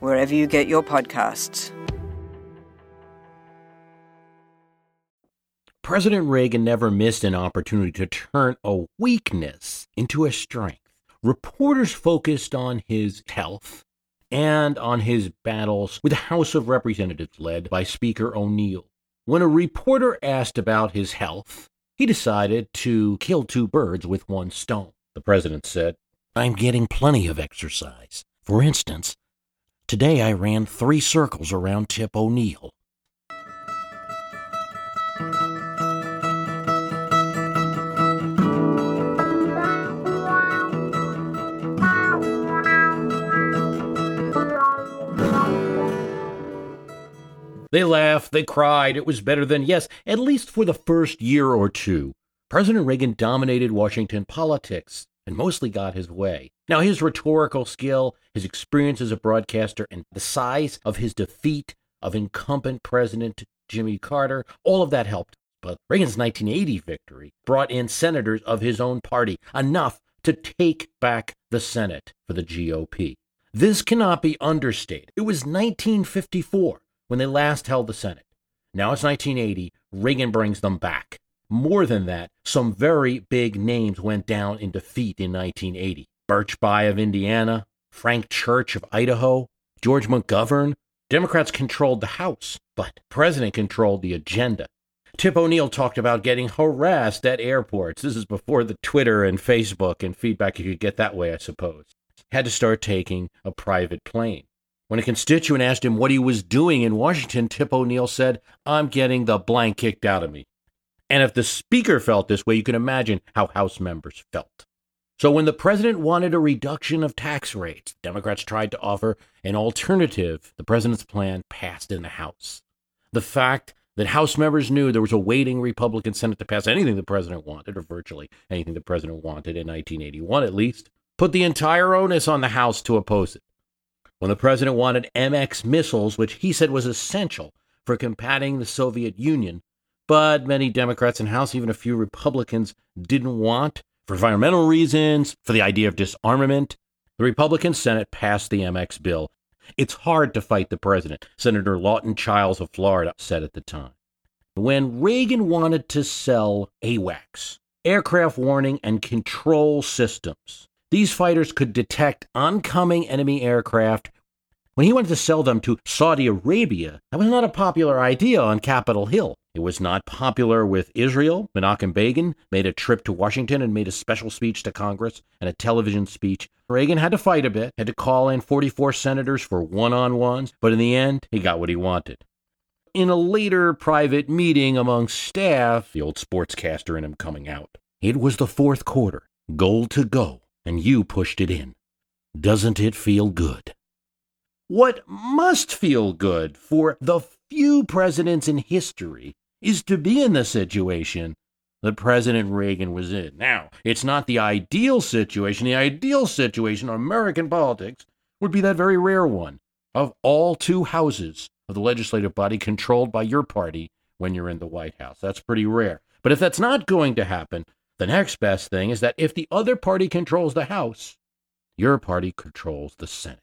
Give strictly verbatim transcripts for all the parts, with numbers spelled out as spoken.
wherever you get your podcasts. President Reagan never missed an opportunity to turn a weakness into a strength. Reporters focused on his health and on his battles with the House of Representatives led by Speaker O'Neill. When a reporter asked about his health, he decided to kill two birds with one stone. The president said, "I'm getting plenty of exercise. For instance, today I ran three circles around Tip O'Neill." They laughed, they cried, it was better than, yes, at least for the first year or two. President Reagan dominated Washington politics and mostly got his way. Now, his rhetorical skill, his experience as a broadcaster, and the size of his defeat of incumbent President Jimmy Carter, all of that helped. But Reagan's nineteen eighty victory brought in senators of his own party, enough to take back the Senate for the G O P. This cannot be understated. It was nineteen fifty-four when they last held the Senate. Now it's nineteen eighty. Reagan brings them back. More than that, some very big names went down in defeat in nineteen eighty. Birch Bayh of Indiana, Frank Church of Idaho, George McGovern. Democrats controlled the House, but the president controlled the agenda. Tip O'Neill talked about getting harassed at airports. This is before the Twitter and Facebook and feedback you could get that way, I suppose. Had to start taking a private plane. When a constituent asked him what he was doing in Washington, Tip O'Neill said, "I'm getting the blank kicked out of me." And if the speaker felt this way, you can imagine how House members felt. So when the president wanted a reduction of tax rates, Democrats tried to offer an alternative. The president's plan passed in the House. The fact that House members knew there was a waiting Republican Senate to pass anything the president wanted, or virtually anything the president wanted in nineteen eighty-one at least, put the entire onus on the House to oppose it. When the president wanted M X missiles, which he said was essential for combating the Soviet Union, but many Democrats in House, even a few Republicans, didn't want, for environmental reasons, for the idea of disarmament. The Republican Senate passed the M X bill. It's hard to fight the president, Senator Lawton Childs of Florida said at the time. When Reagan wanted to sell AWACS, aircraft warning and control systems, these fighters could detect oncoming enemy aircraft. When he wanted to sell them to Saudi Arabia, that was not a popular idea on Capitol Hill. It was not popular with Israel. Menachem Begin made a trip to Washington and made a special speech to Congress and a television speech. Reagan had to fight a bit, had to call in forty-four senators for one-on-ones, but in the end, he got what he wanted. In a later private meeting among staff, the old sportscaster in him coming out, "It was the fourth quarter, goal to go, and you pushed it in. Doesn't it feel good?" What must feel good for the few presidents in history is to be in the situation that President Reagan was in. Now, it's not the ideal situation. The ideal situation in American politics would be that very rare one of all two houses of the legislative body controlled by your party when you're in the White House. That's pretty rare. But if that's not going to happen, the next best thing is that if the other party controls the House, your party controls the Senate.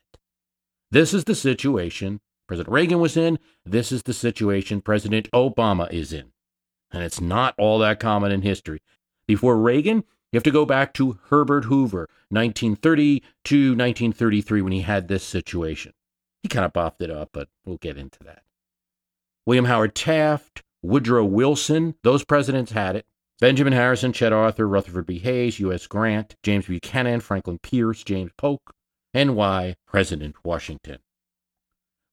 This is the situation President Reagan was in. This is the situation President Obama is in. And it's not all that common in history. Before Reagan, you have to go back to Herbert Hoover, nineteen thirty to nineteen thirty-three, when he had this situation. He kind of bopped it up, but we'll get into that. William Howard Taft, Woodrow Wilson, those presidents had it. Benjamin Harrison, Chester Arthur, Rutherford B. Hayes, U S Grant, James Buchanan, Franklin Pierce, James Polk, and why President Washington.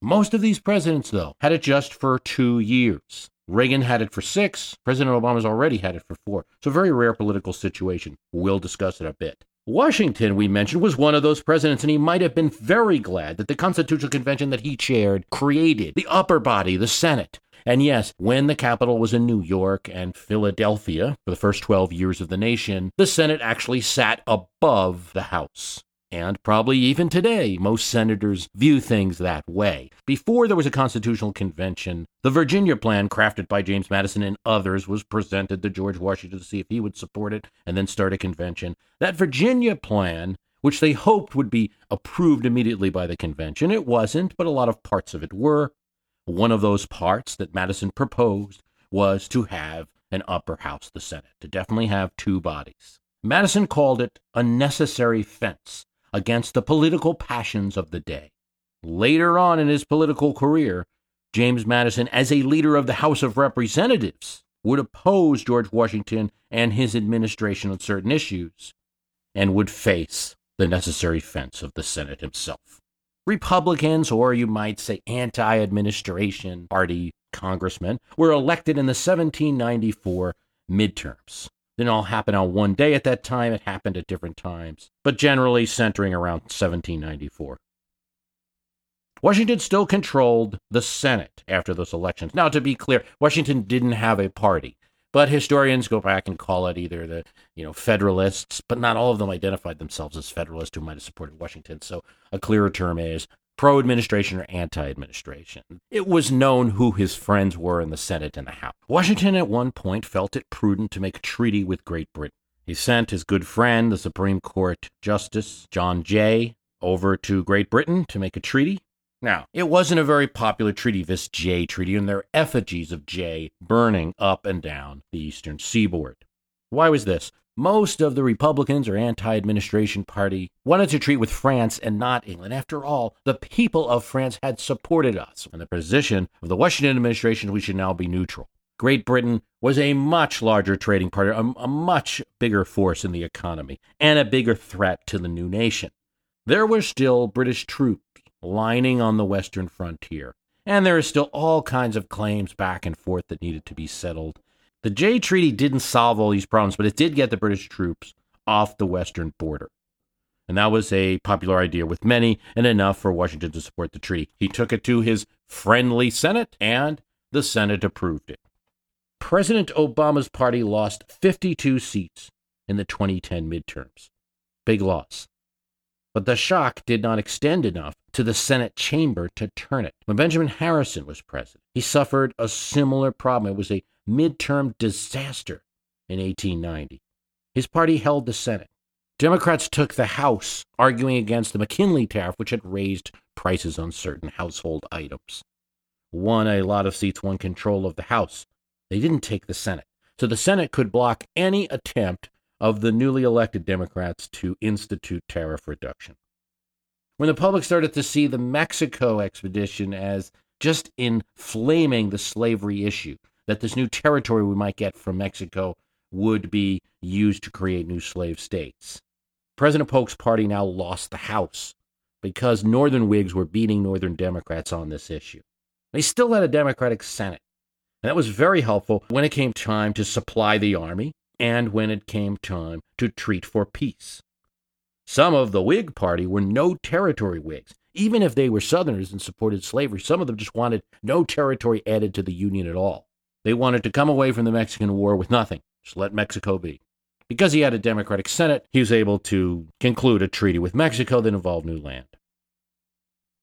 Most of these presidents, though, had it just for two years. Reagan had it for six. President Obama's already had it for four. It's a very rare political situation. We'll discuss it a bit. Washington, we mentioned, was one of those presidents, and he might have been very glad that the Constitutional Convention that he chaired created the upper body, the Senate. And yes, when the capital was in New York and Philadelphia for the first twelve years of the nation, the Senate actually sat above the House. And probably even today, most senators view things that way. Before there was a constitutional convention, the Virginia Plan, crafted by James Madison and others, was presented to George Washington to see if he would support it and then start a convention. That Virginia Plan, which they hoped would be approved immediately by the convention, it wasn't, but a lot of parts of it were. One of those parts that Madison proposed was to have an upper house, the Senate, to definitely have two bodies. Madison called it a necessary fence against the political passions of the day. Later on in his political career, James Madison, as a leader of the House of Representatives, would oppose George Washington and his administration on certain issues and would face the necessary fence of the Senate himself. Republicans, or you might say anti-administration party congressmen, were elected in the seventeen ninety-four midterms. It didn't all happen on one day at that time. It happened at different times, but generally centering around seventeen ninety-four. Washington still controlled the Senate after those elections. Now, to be clear, Washington didn't have a party, but historians go back and call it either the, you know, Federalists, but not all of them identified themselves as Federalists who might have supported Washington. So a clearer term is pro-administration or anti-administration. It was known who his friends were in the Senate and the House. Washington at one point felt it prudent to make a treaty with Great Britain. He sent his good friend, the Supreme Court Justice John Jay, over to Great Britain to make a treaty. Now, it wasn't a very popular treaty, this Jay Treaty, and there are effigies of Jay burning up and down the eastern seaboard. Why was this? Most of the Republicans or anti-administration party wanted to treat with France and not England. After all, the people of France had supported us. And the position of the Washington administration, we should now be neutral. Great Britain was a much larger trading partner, a, a much bigger force in the economy, and a bigger threat to the new nation. There were still British troops lining on the western frontier. And there are still all kinds of claims back and forth that needed to be settled. The Jay Treaty didn't solve all these problems, but it did get the British troops off the western border. And that was a popular idea with many, and enough for Washington to support the treaty. He took it to his friendly Senate, and the Senate approved it. President Obama's party lost fifty-two seats in the twenty ten midterms. Big loss. But the shock did not extend enough to the Senate chamber to turn it. When Benjamin Harrison was president, he suffered a similar problem. It was a midterm disaster in eighteen ninety. His party held the Senate. Democrats took the House, arguing against the McKinley tariff, which had raised prices on certain household items. Won a lot of seats, won control of the House. They didn't take the Senate. So the Senate could block any attempt of the newly elected Democrats to institute tariff reduction. When the public started to see the Mexico expedition as just inflaming the slavery issue, that this new territory we might get from Mexico would be used to create new slave states. President Polk's party now lost the House because Northern Whigs were beating Northern Democrats on this issue. They still had a Democratic Senate, and that was very helpful when it came time to supply the army and when it came time to treat for peace. Some of the Whig Party were no territory Whigs. Even if they were Southerners and supported slavery, some of them just wanted no territory added to the Union at all. They wanted to come away from the Mexican War with nothing. Just let Mexico be. Because he had a Democratic Senate, he was able to conclude a treaty with Mexico that involved new land.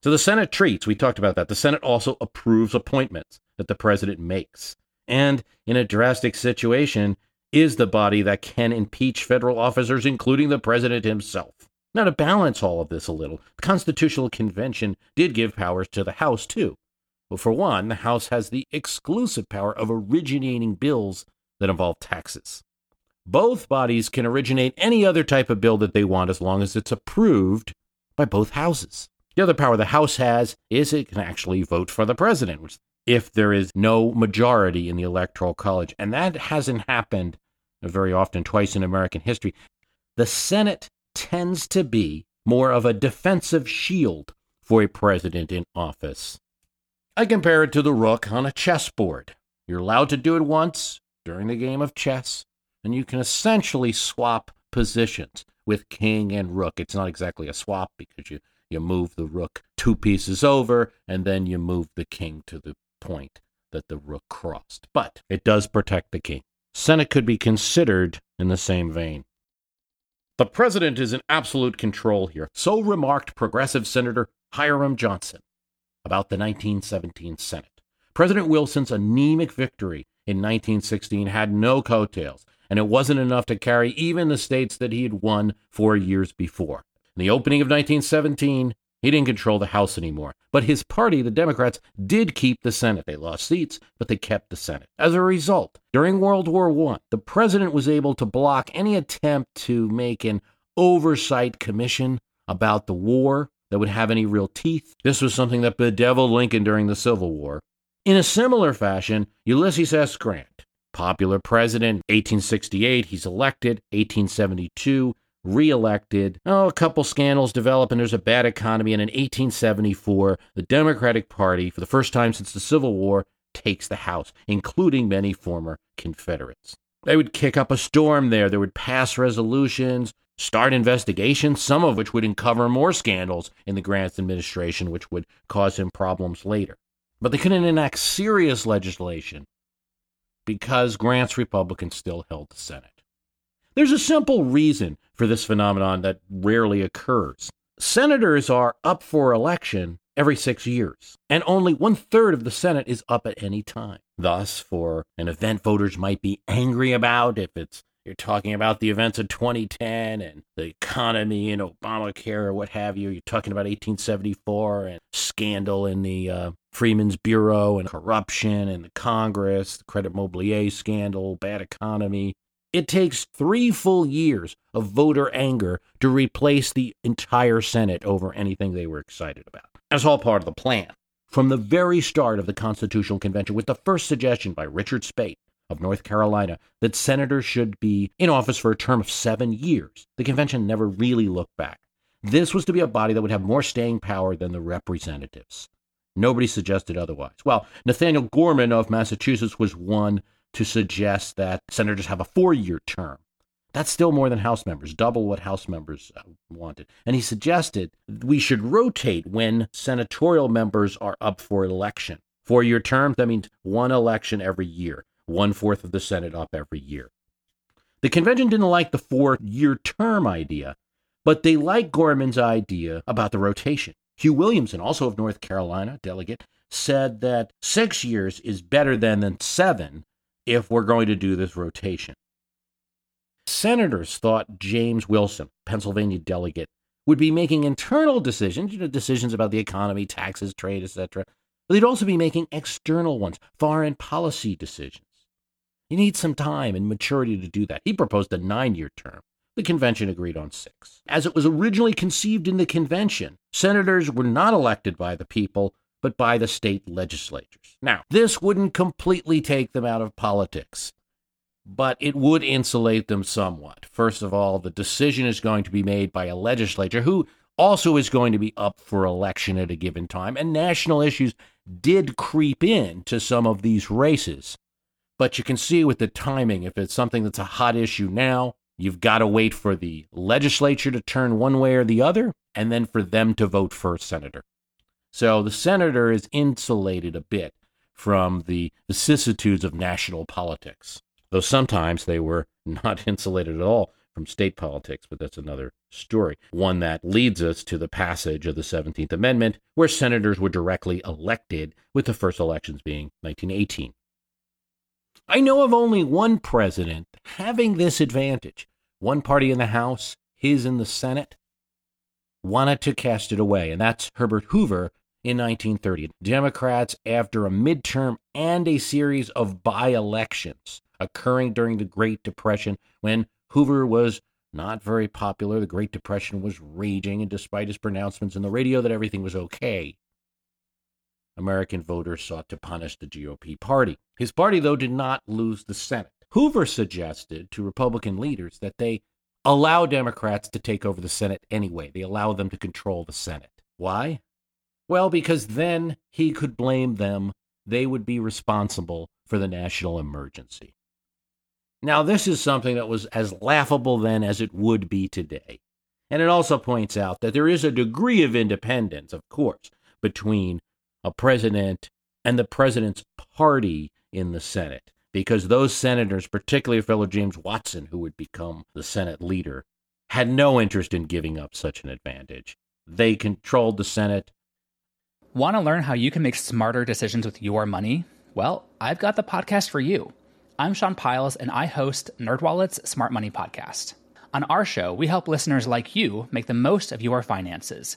So the Senate treats, we talked about that. The Senate also approves appointments that the president makes. And in a drastic situation, is the body that can impeach federal officers, including the president himself. Now, to balance all of this a little, the Constitutional Convention did give powers to the House, too. But for one, the House has the exclusive power of originating bills that involve taxes. Both bodies can originate any other type of bill that they want as long as it's approved by both houses. The other power the House has is it can actually vote for the president, which if there is no majority in the Electoral College. And that hasn't happened very often, twice in American history. The Senate tends to be more of a defensive shield for a president in office. I compare it to the rook on a chessboard. You're allowed to do it once during the game of chess, and you can essentially swap positions. with king and rook. It's not exactly a swap because you, you move the rook two pieces over, and then you move the king to the point that the rook crossed. But it does protect the king. Senate could be considered in the same vein. The president is in absolute control here. So remarked progressive Senator Hiram Johnson about the nineteen seventeen Senate. President Wilson's anemic victory in nineteen sixteen had no coattails, and it wasn't enough to carry even the states that he had won four years before. In the opening of nineteen seventeen, he didn't control the House anymore, but his party, the Democrats, did keep the Senate. They lost seats, but they kept the Senate. As a result, during World War One, the president was able to block any attempt to make an oversight commission about the war that would have any real teeth. This was something that bedeviled Lincoln during the Civil War. In a similar fashion, Ulysses S. Grant, popular president, eighteen sixty-eight, he's elected, eighteen seventy-two, reelected. Oh, a couple scandals develop and there's a bad economy, and in eighteen seventy-four, the Democratic Party, for the first time since the Civil War, takes the House, including many former Confederates. They would kick up a storm there. They would pass resolutions, start investigations, some of which would uncover more scandals in the Grant administration, which would cause him problems later. But they couldn't enact serious legislation because Grant's Republicans still held the Senate. There's a simple reason for this phenomenon that rarely occurs. Senators are up for election every six years, and only one-third of the Senate is up at any time. Thus, for an event voters might be angry about, if it's you're talking about the events of twenty ten and the economy and Obamacare or what have you. You're talking about eighteen seventy-four and scandal in the uh, Freedmen's Bureau and corruption in the Congress, the Credit Mobilier scandal, bad economy. It takes three full years of voter anger to replace the entire Senate over anything they were excited about. That's all part of the plan. From the very start of the Constitutional Convention, with the first suggestion by Richard Speight of North Carolina, that senators should be in office for a term of seven years. The convention never really looked back. This was to be a body that would have more staying power than the representatives. Nobody suggested otherwise. Well, Nathaniel Gorman of Massachusetts was one to suggest that senators have a four-year term. That's still more than House members, double what House members wanted. And he suggested we should rotate when senatorial members are up for election. Four-year term, that means one election every year. One-fourth of the Senate up every year. The convention didn't like the four-year term idea, but they liked Gorman's idea about the rotation. Hugh Williamson, also of North Carolina, delegate, said that six years is better than, than seven if we're going to do this rotation. Senators thought James Wilson, Pennsylvania delegate, would be making internal decisions, you know, decisions about the economy, taxes, trade, et cetera. But they'd also be making external ones, foreign policy decisions. You need some time and maturity to do that. He proposed a nine-year term. The convention agreed on six. As it was originally conceived in the convention, senators were not elected by the people, but by the state legislatures. Now, this wouldn't completely take them out of politics, but it would insulate them somewhat. First of all, the decision is going to be made by a legislature who also is going to be up for election at a given time, and national issues did creep in to some of these races. But you can see with the timing, if it's something that's a hot issue now, you've got to wait for the legislature to turn one way or the other, and then for them to vote for a senator. So the senator is insulated a bit from the vicissitudes of national politics, though sometimes they were not insulated at all from state politics, but that's another story. One that leads us to the passage of the seventeenth Amendment, where senators were directly elected, with the first elections being nineteen eighteen. I know of only one president having this advantage. One party in the House, his in the Senate, wanted to cast it away, and that's Herbert Hoover in nineteen thirty. Democrats, after a midterm and a series of by-elections occurring during the Great Depression, when Hoover was not very popular. The Great Depression was raging, and despite his pronouncements in the radio that everything was okay, American voters sought to punish the G O P party. His party, though, did not lose the Senate. Hoover suggested to Republican leaders that they allow Democrats to take over the Senate anyway. They allow them to control the Senate. Why? Well, because then he could blame them. They would be responsible for the national emergency. Now, this is something that was as laughable then as it would be today. And it also points out that there is a degree of independence, of course, between a president and the president's party in the Senate, because those senators, particularly fellow James Watson, who would become the Senate leader, had no interest in giving up such an advantage. They controlled the Senate. Want to learn how you can make smarter decisions with your money? Well, I've got the podcast for you. I'm Sean Piles, and I host NerdWallet's Smart Money Podcast. On our show, we help listeners like you make the most of your finances.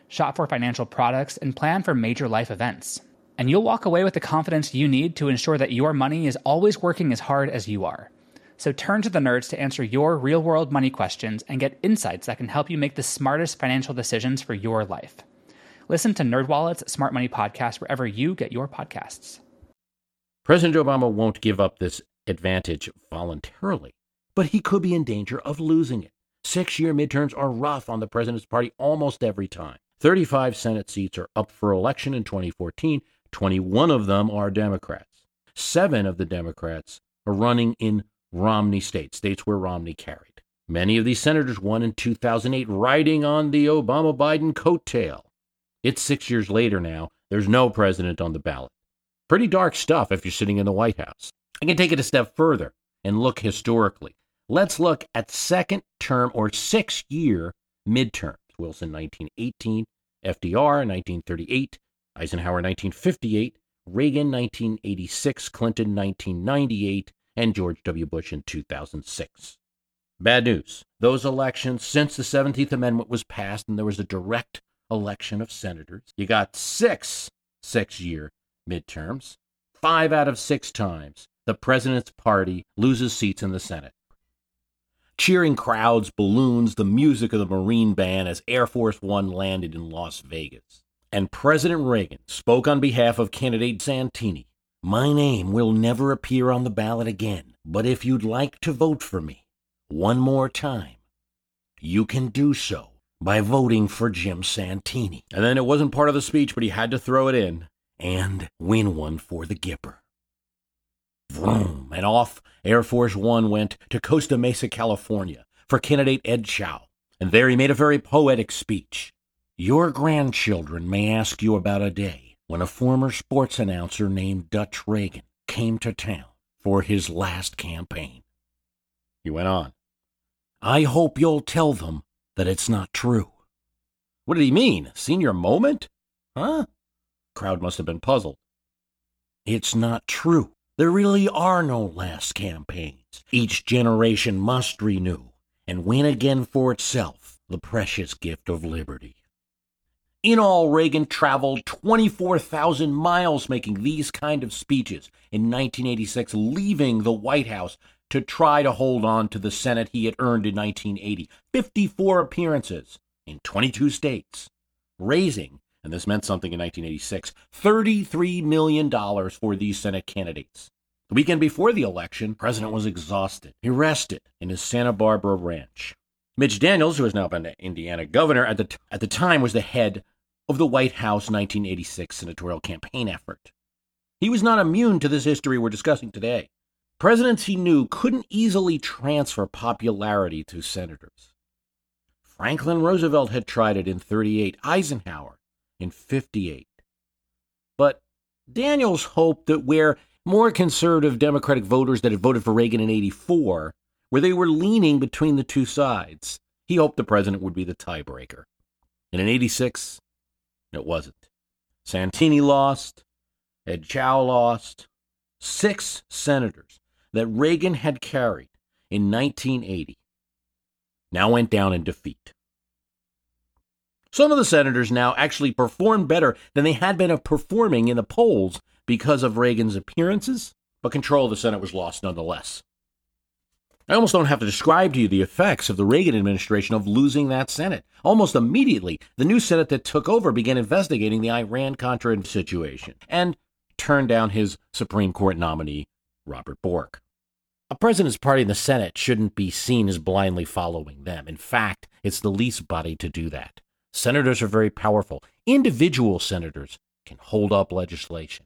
shop for financial products, and plan for major life events. And you'll walk away with the confidence you need to ensure that your money is always working as hard as you are. So turn to the nerds to answer your real-world money questions and get insights that can help you make the smartest financial decisions for your life. Listen to NerdWallet's Smart Money Podcast wherever you get your podcasts. President Obama won't give up this advantage voluntarily, but he could be in danger of losing it. Six-year midterms are rough on the president's party almost every time. thirty-five Senate seats are up for election in twenty fourteen. twenty-one of them are Democrats. Seven of the Democrats are running in Romney states, states where Romney carried. Many of these senators won in two thousand eight, riding on the Obama-Biden coattail. It's six years later now. There's no president on the ballot. Pretty dark stuff if you're sitting in the White House. I can take it a step further and look historically. Let's look at second term or six-year midterms. Wilson, nineteen eighteen, F D R, nineteen thirty-eight, Eisenhower, nineteen fifty-eight, Reagan, nineteen eighty-six, Clinton, nineteen ninety-eight, and George W. Bush in two thousand six. Bad news. Those elections, since the seventeenth Amendment was passed and there was a direct election of senators, you got six six-year midterms. Five out of six times, the president's party loses seats in the Senate. Cheering crowds, balloons, the music of the Marine Band as Air Force One landed in Las Vegas. And President Reagan spoke on behalf of candidate Santini. My name will never appear on the ballot again, but if you'd like to vote for me one more time, you can do so by voting for Jim Santini. And then it wasn't part of the speech, but he had to throw it in. And win one for the Gipper. Vroom, and off Air Force One went to Costa Mesa, California for candidate Ed Chow. And there he made a very poetic speech. Your grandchildren may ask you about a day when a former sports announcer named Dutch Reagan came to town for his last campaign. He went on. I hope you'll tell them that it's not true. What did he mean? Senior moment? Huh? Crowd must have been puzzled. It's not true. There really are no last campaigns. Each generation must renew and win again for itself the precious gift of liberty. In all, Reagan traveled twenty-four thousand miles making these kind of speeches in nineteen eighty-six, leaving the White House to try to hold on to the Senate he had earned in nineteen eighty. fifty-four appearances in twenty-two states, raising, and this meant something in nineteen eighty-six, thirty-three million dollars for these Senate candidates. The weekend before the election, the president was exhausted. He rested in his Santa Barbara ranch. Mitch Daniels, who has now been Indiana governor, at the t- at the time was the head of the White House nineteen eighty-six senatorial campaign effort. He was not immune to this history we're discussing today. Presidents he knew couldn't easily transfer popularity to senators. Franklin Roosevelt had tried it in thirty-eight, Eisenhower in fifty-eight. But Daniels hoped that where more conservative Democratic voters that had voted for Reagan in eighty-four, where they were leaning between the two sides, he hoped the president would be the tiebreaker. And in eighty-six, it wasn't. Santini lost. Ed Chow lost. Six senators that Reagan had carried in nineteen eighty now went down in defeat. Some of the senators now actually performed better than they had been performing in the polls because of Reagan's appearances, but control of the Senate was lost nonetheless. I almost don't have to describe to you the effects of the Reagan administration of losing that Senate. Almost immediately, the new Senate that took over began investigating the Iran-Contra situation and turned down his Supreme Court nominee, Robert Bork. A president's party in the Senate shouldn't be seen as blindly following them. In fact, it's the least body to do that. Senators are very powerful. Individual senators can hold up legislation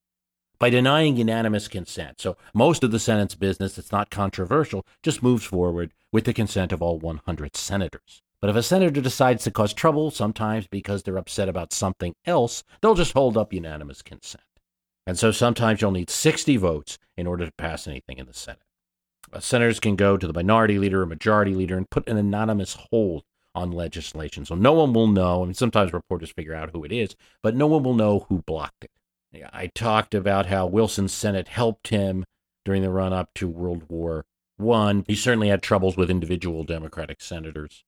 by denying unanimous consent. So most of the Senate's business that's not controversial just moves forward with the consent of all one hundred senators. But if a senator decides to cause trouble, sometimes because they're upset about something else, they'll just hold up unanimous consent. And so sometimes you'll need sixty votes in order to pass anything in the Senate. Senators can go to the minority leader or majority leader and put an anonymous hold on legislation. So no one will know. I mean, sometimes reporters figure out who it is, but no one will know who blocked it. I talked about how Wilson's Senate helped him during the run-up to World War One. He certainly had troubles with individual Democratic senators.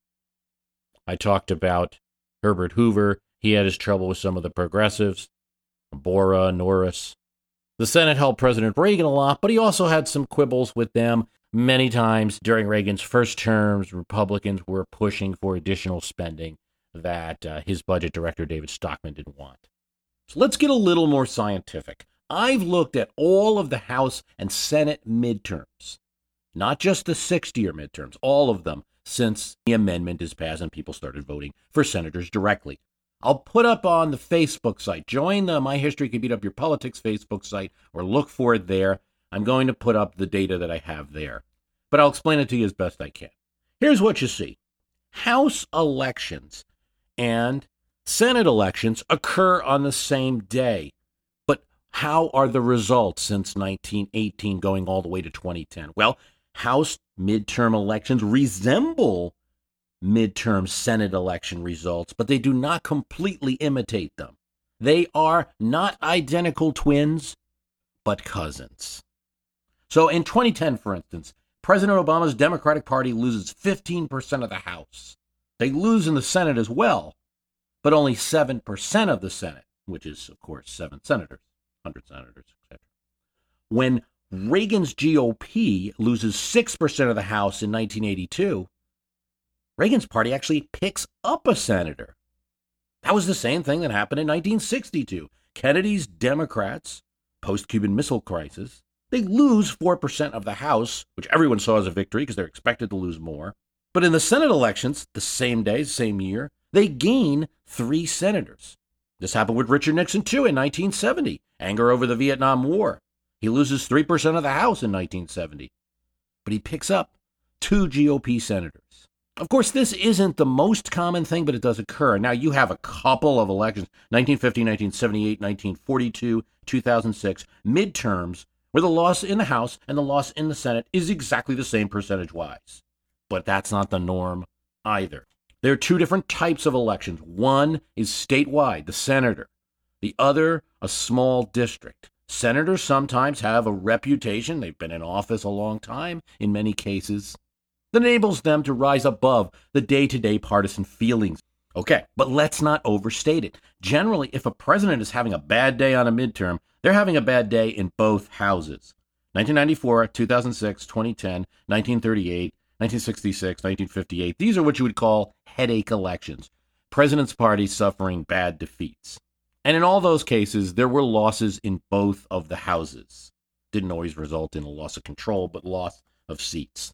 I talked about Herbert Hoover. He had his trouble with some of the progressives, Bora, Norris. The Senate helped President Reagan a lot, but he also had some quibbles with them. Many times during Reagan's first terms, Republicans were pushing for additional spending that uh, his budget director, David Stockman, didn't want. So let's get a little more scientific. I've looked at all of the House and Senate midterms, not just the six-year midterms, all of them since the amendment is passed and people started voting for senators directly. I'll put up on the Facebook site. Join the My History Can Beat Up Your Politics Facebook site or look for it there. I'm going to put up the data that I have there, but I'll explain it to you as best I can. Here's what you see. House elections and Senate elections occur on the same day, but how are the results since nineteen eighteen going all the way to twenty ten? Well, House midterm elections resemble midterm Senate election results, but they do not completely imitate them. They are not identical twins, but cousins. So in twenty ten, for instance, President Obama's Democratic Party loses fifteen percent of the House. They lose in the Senate as well, but only seven percent of the Senate, which is, of course, seven senators, one hundred senators, et cetera. When Reagan's G O P loses six percent of the House in nineteen eighty-two, Reagan's party actually picks up a senator. That was the same thing that happened in nineteen sixty-two. Kennedy's Democrats, post-Cuban Missile Crisis, they lose four percent of the House, which everyone saw as a victory because they're expected to lose more. But in the Senate elections, the same day, same year, they gain three senators. This happened with Richard Nixon, too, in nineteen seventy. Anger over the Vietnam War. He loses three percent of the House in nineteen seventy. But he picks up two G O P senators. Of course, this isn't the most common thing, but it does occur. Now, you have a couple of elections, nineteen fifty, nineteen seventy-eight, nineteen forty-two, two thousand six, midterms, where the loss in the House and the loss in the Senate is exactly the same percentage-wise. But that's not the norm either. There are two different types of elections. One is statewide, the senator. The other, a small district. Senators sometimes have a reputation. They've been in office a long time in many cases. That enables them to rise above the day-to-day partisan feelings. Okay, but let's not overstate it. Generally, if a president is having a bad day on a midterm, they're having a bad day in both houses. nineteen ninety-four, two thousand six, twenty ten, nineteen thirty-eight, nineteen sixty-six, nineteen fifty-eight. These are what you would call headache elections. President's party suffering bad defeats. And in all those cases, there were losses in both of the houses. Didn't always result in a loss of control, but loss of seats.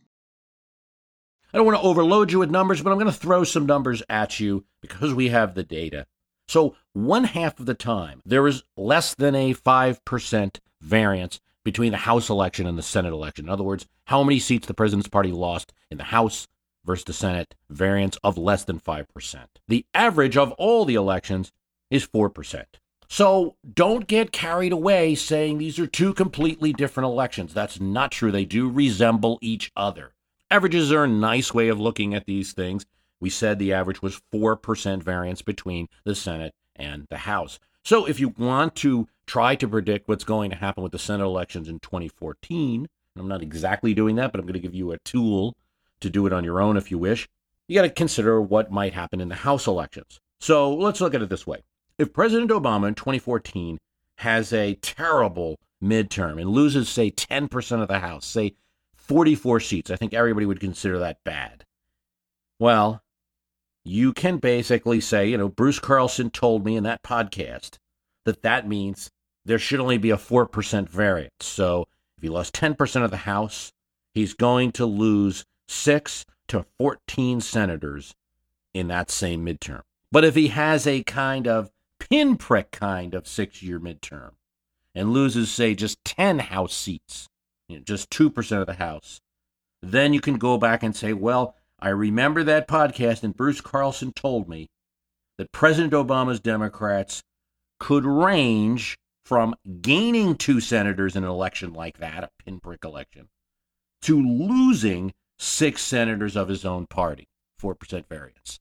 I don't want to overload you with numbers, but I'm going to throw some numbers at you because we have the data. So one half of the time, there is less than a five percent variance between the House election and the Senate election. In other words, how many seats the president's party lost in the House versus the Senate, variance of less than five percent. The average of all the elections is four percent. So don't get carried away saying these are two completely different elections. That's not true. They do resemble each other. Averages are a nice way of looking at these things. We said the average was four percent variance between the Senate and the House. So if you want to try to predict what's going to happen with the Senate elections in twenty fourteen, I'm not exactly doing that, but I'm going to give you a tool to do it on your own if you wish, you got to consider what might happen in the House elections. So let's look at it this way. If President Obama in twenty fourteen has a terrible midterm and loses, say, ten percent of the House, say forty-four seats, I think everybody would consider that bad. Well, you can basically say, you know, Bruce Carlson told me in that podcast that that means there should only be a four percent variance. So if he lost ten percent of the House, he's going to lose six to fourteen senators in that same midterm. But if he has a kind of pinprick kind of six-year midterm and loses, say, just ten House seats, you know, just two percent of the House, then you can go back and say, well, I remember that podcast and Bruce Carlson told me that President Obama's Democrats could range from gaining two senators in an election like that, a pinprick election, to losing six senators of his own party, four percent variance.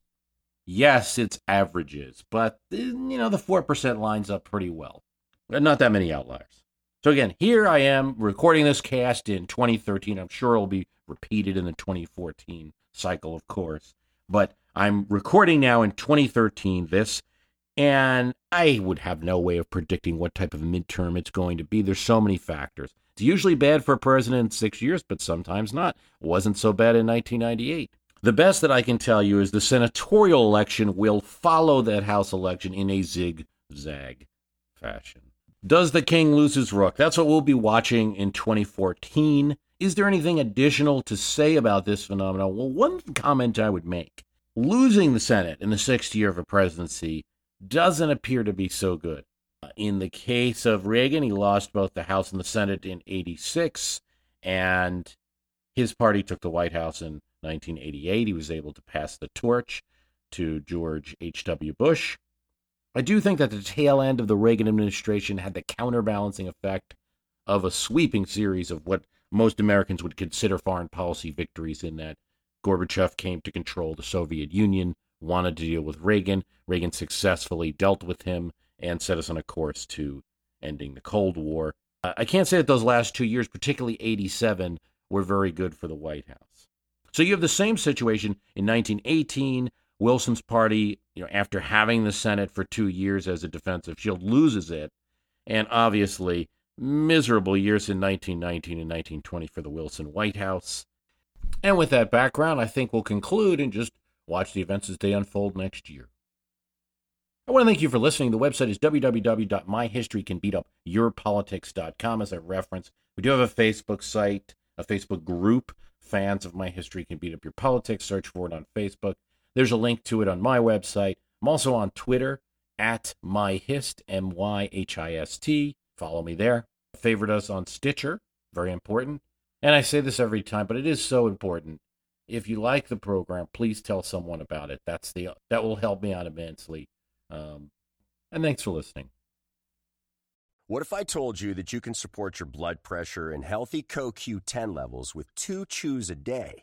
Yes, it's averages, but, you know, the four percent lines up pretty well. Not that many outliers. So again, here I am recording this cast in twenty thirteen. I'm sure it'll be repeated in the twenty fourteen cycle, of course. But I'm recording now in twenty thirteen this, and I would have no way of predicting what type of midterm it's going to be. There's so many factors. It's usually bad for a president in six years, but sometimes not. It wasn't so bad in nineteen ninety-eight. The best that I can tell you is the senatorial election will follow that House election in a zigzag fashion. Does the king lose his rook? That's what we'll be watching in twenty fourteen. Is there anything additional to say about this phenomenon? Well, one comment I would make. Losing the Senate in the sixth year of a presidency doesn't appear to be so good. In the case of Reagan, he lost both the House and the Senate in eighty-six, and his party took the White House in nineteen eighty-eight. He was able to pass the torch to George H W Bush. I do think that the tail end of the Reagan administration had the counterbalancing effect of a sweeping series of what most Americans would consider foreign policy victories, in that Gorbachev came to control the Soviet Union, wanted to deal with Reagan. Reagan successfully dealt with him and set us on a course to ending the Cold War. Uh, I can't say that those last two years, particularly eighty-seven, were very good for the White House. So you have the same situation in nineteen eighteen. Wilson's party, you know, after having the Senate for two years as a defensive shield, loses it. And obviously, miserable years in nineteen nineteen and nineteen twenty for the Wilson White House. And with that background, I think we'll conclude and just watch the events as they unfold next year. I want to thank you for listening. The website is w w w dot my history can beat up your politics dot com. As I referenced, we do have a Facebook site, a Facebook group. Fans of My History Can Beat Up Your Politics. Search for it on Facebook. There's a link to it on my website. I'm also on Twitter, at myhist, M Y H I S T. Follow me there. Favorite us on Stitcher. Very important. And I say this every time, but it is so important. If you like the program, please tell someone about it. That's the that will help me out immensely. Um, and thanks for listening. What if I told you that you can support your blood pressure and healthy co Q ten levels with two chews a day?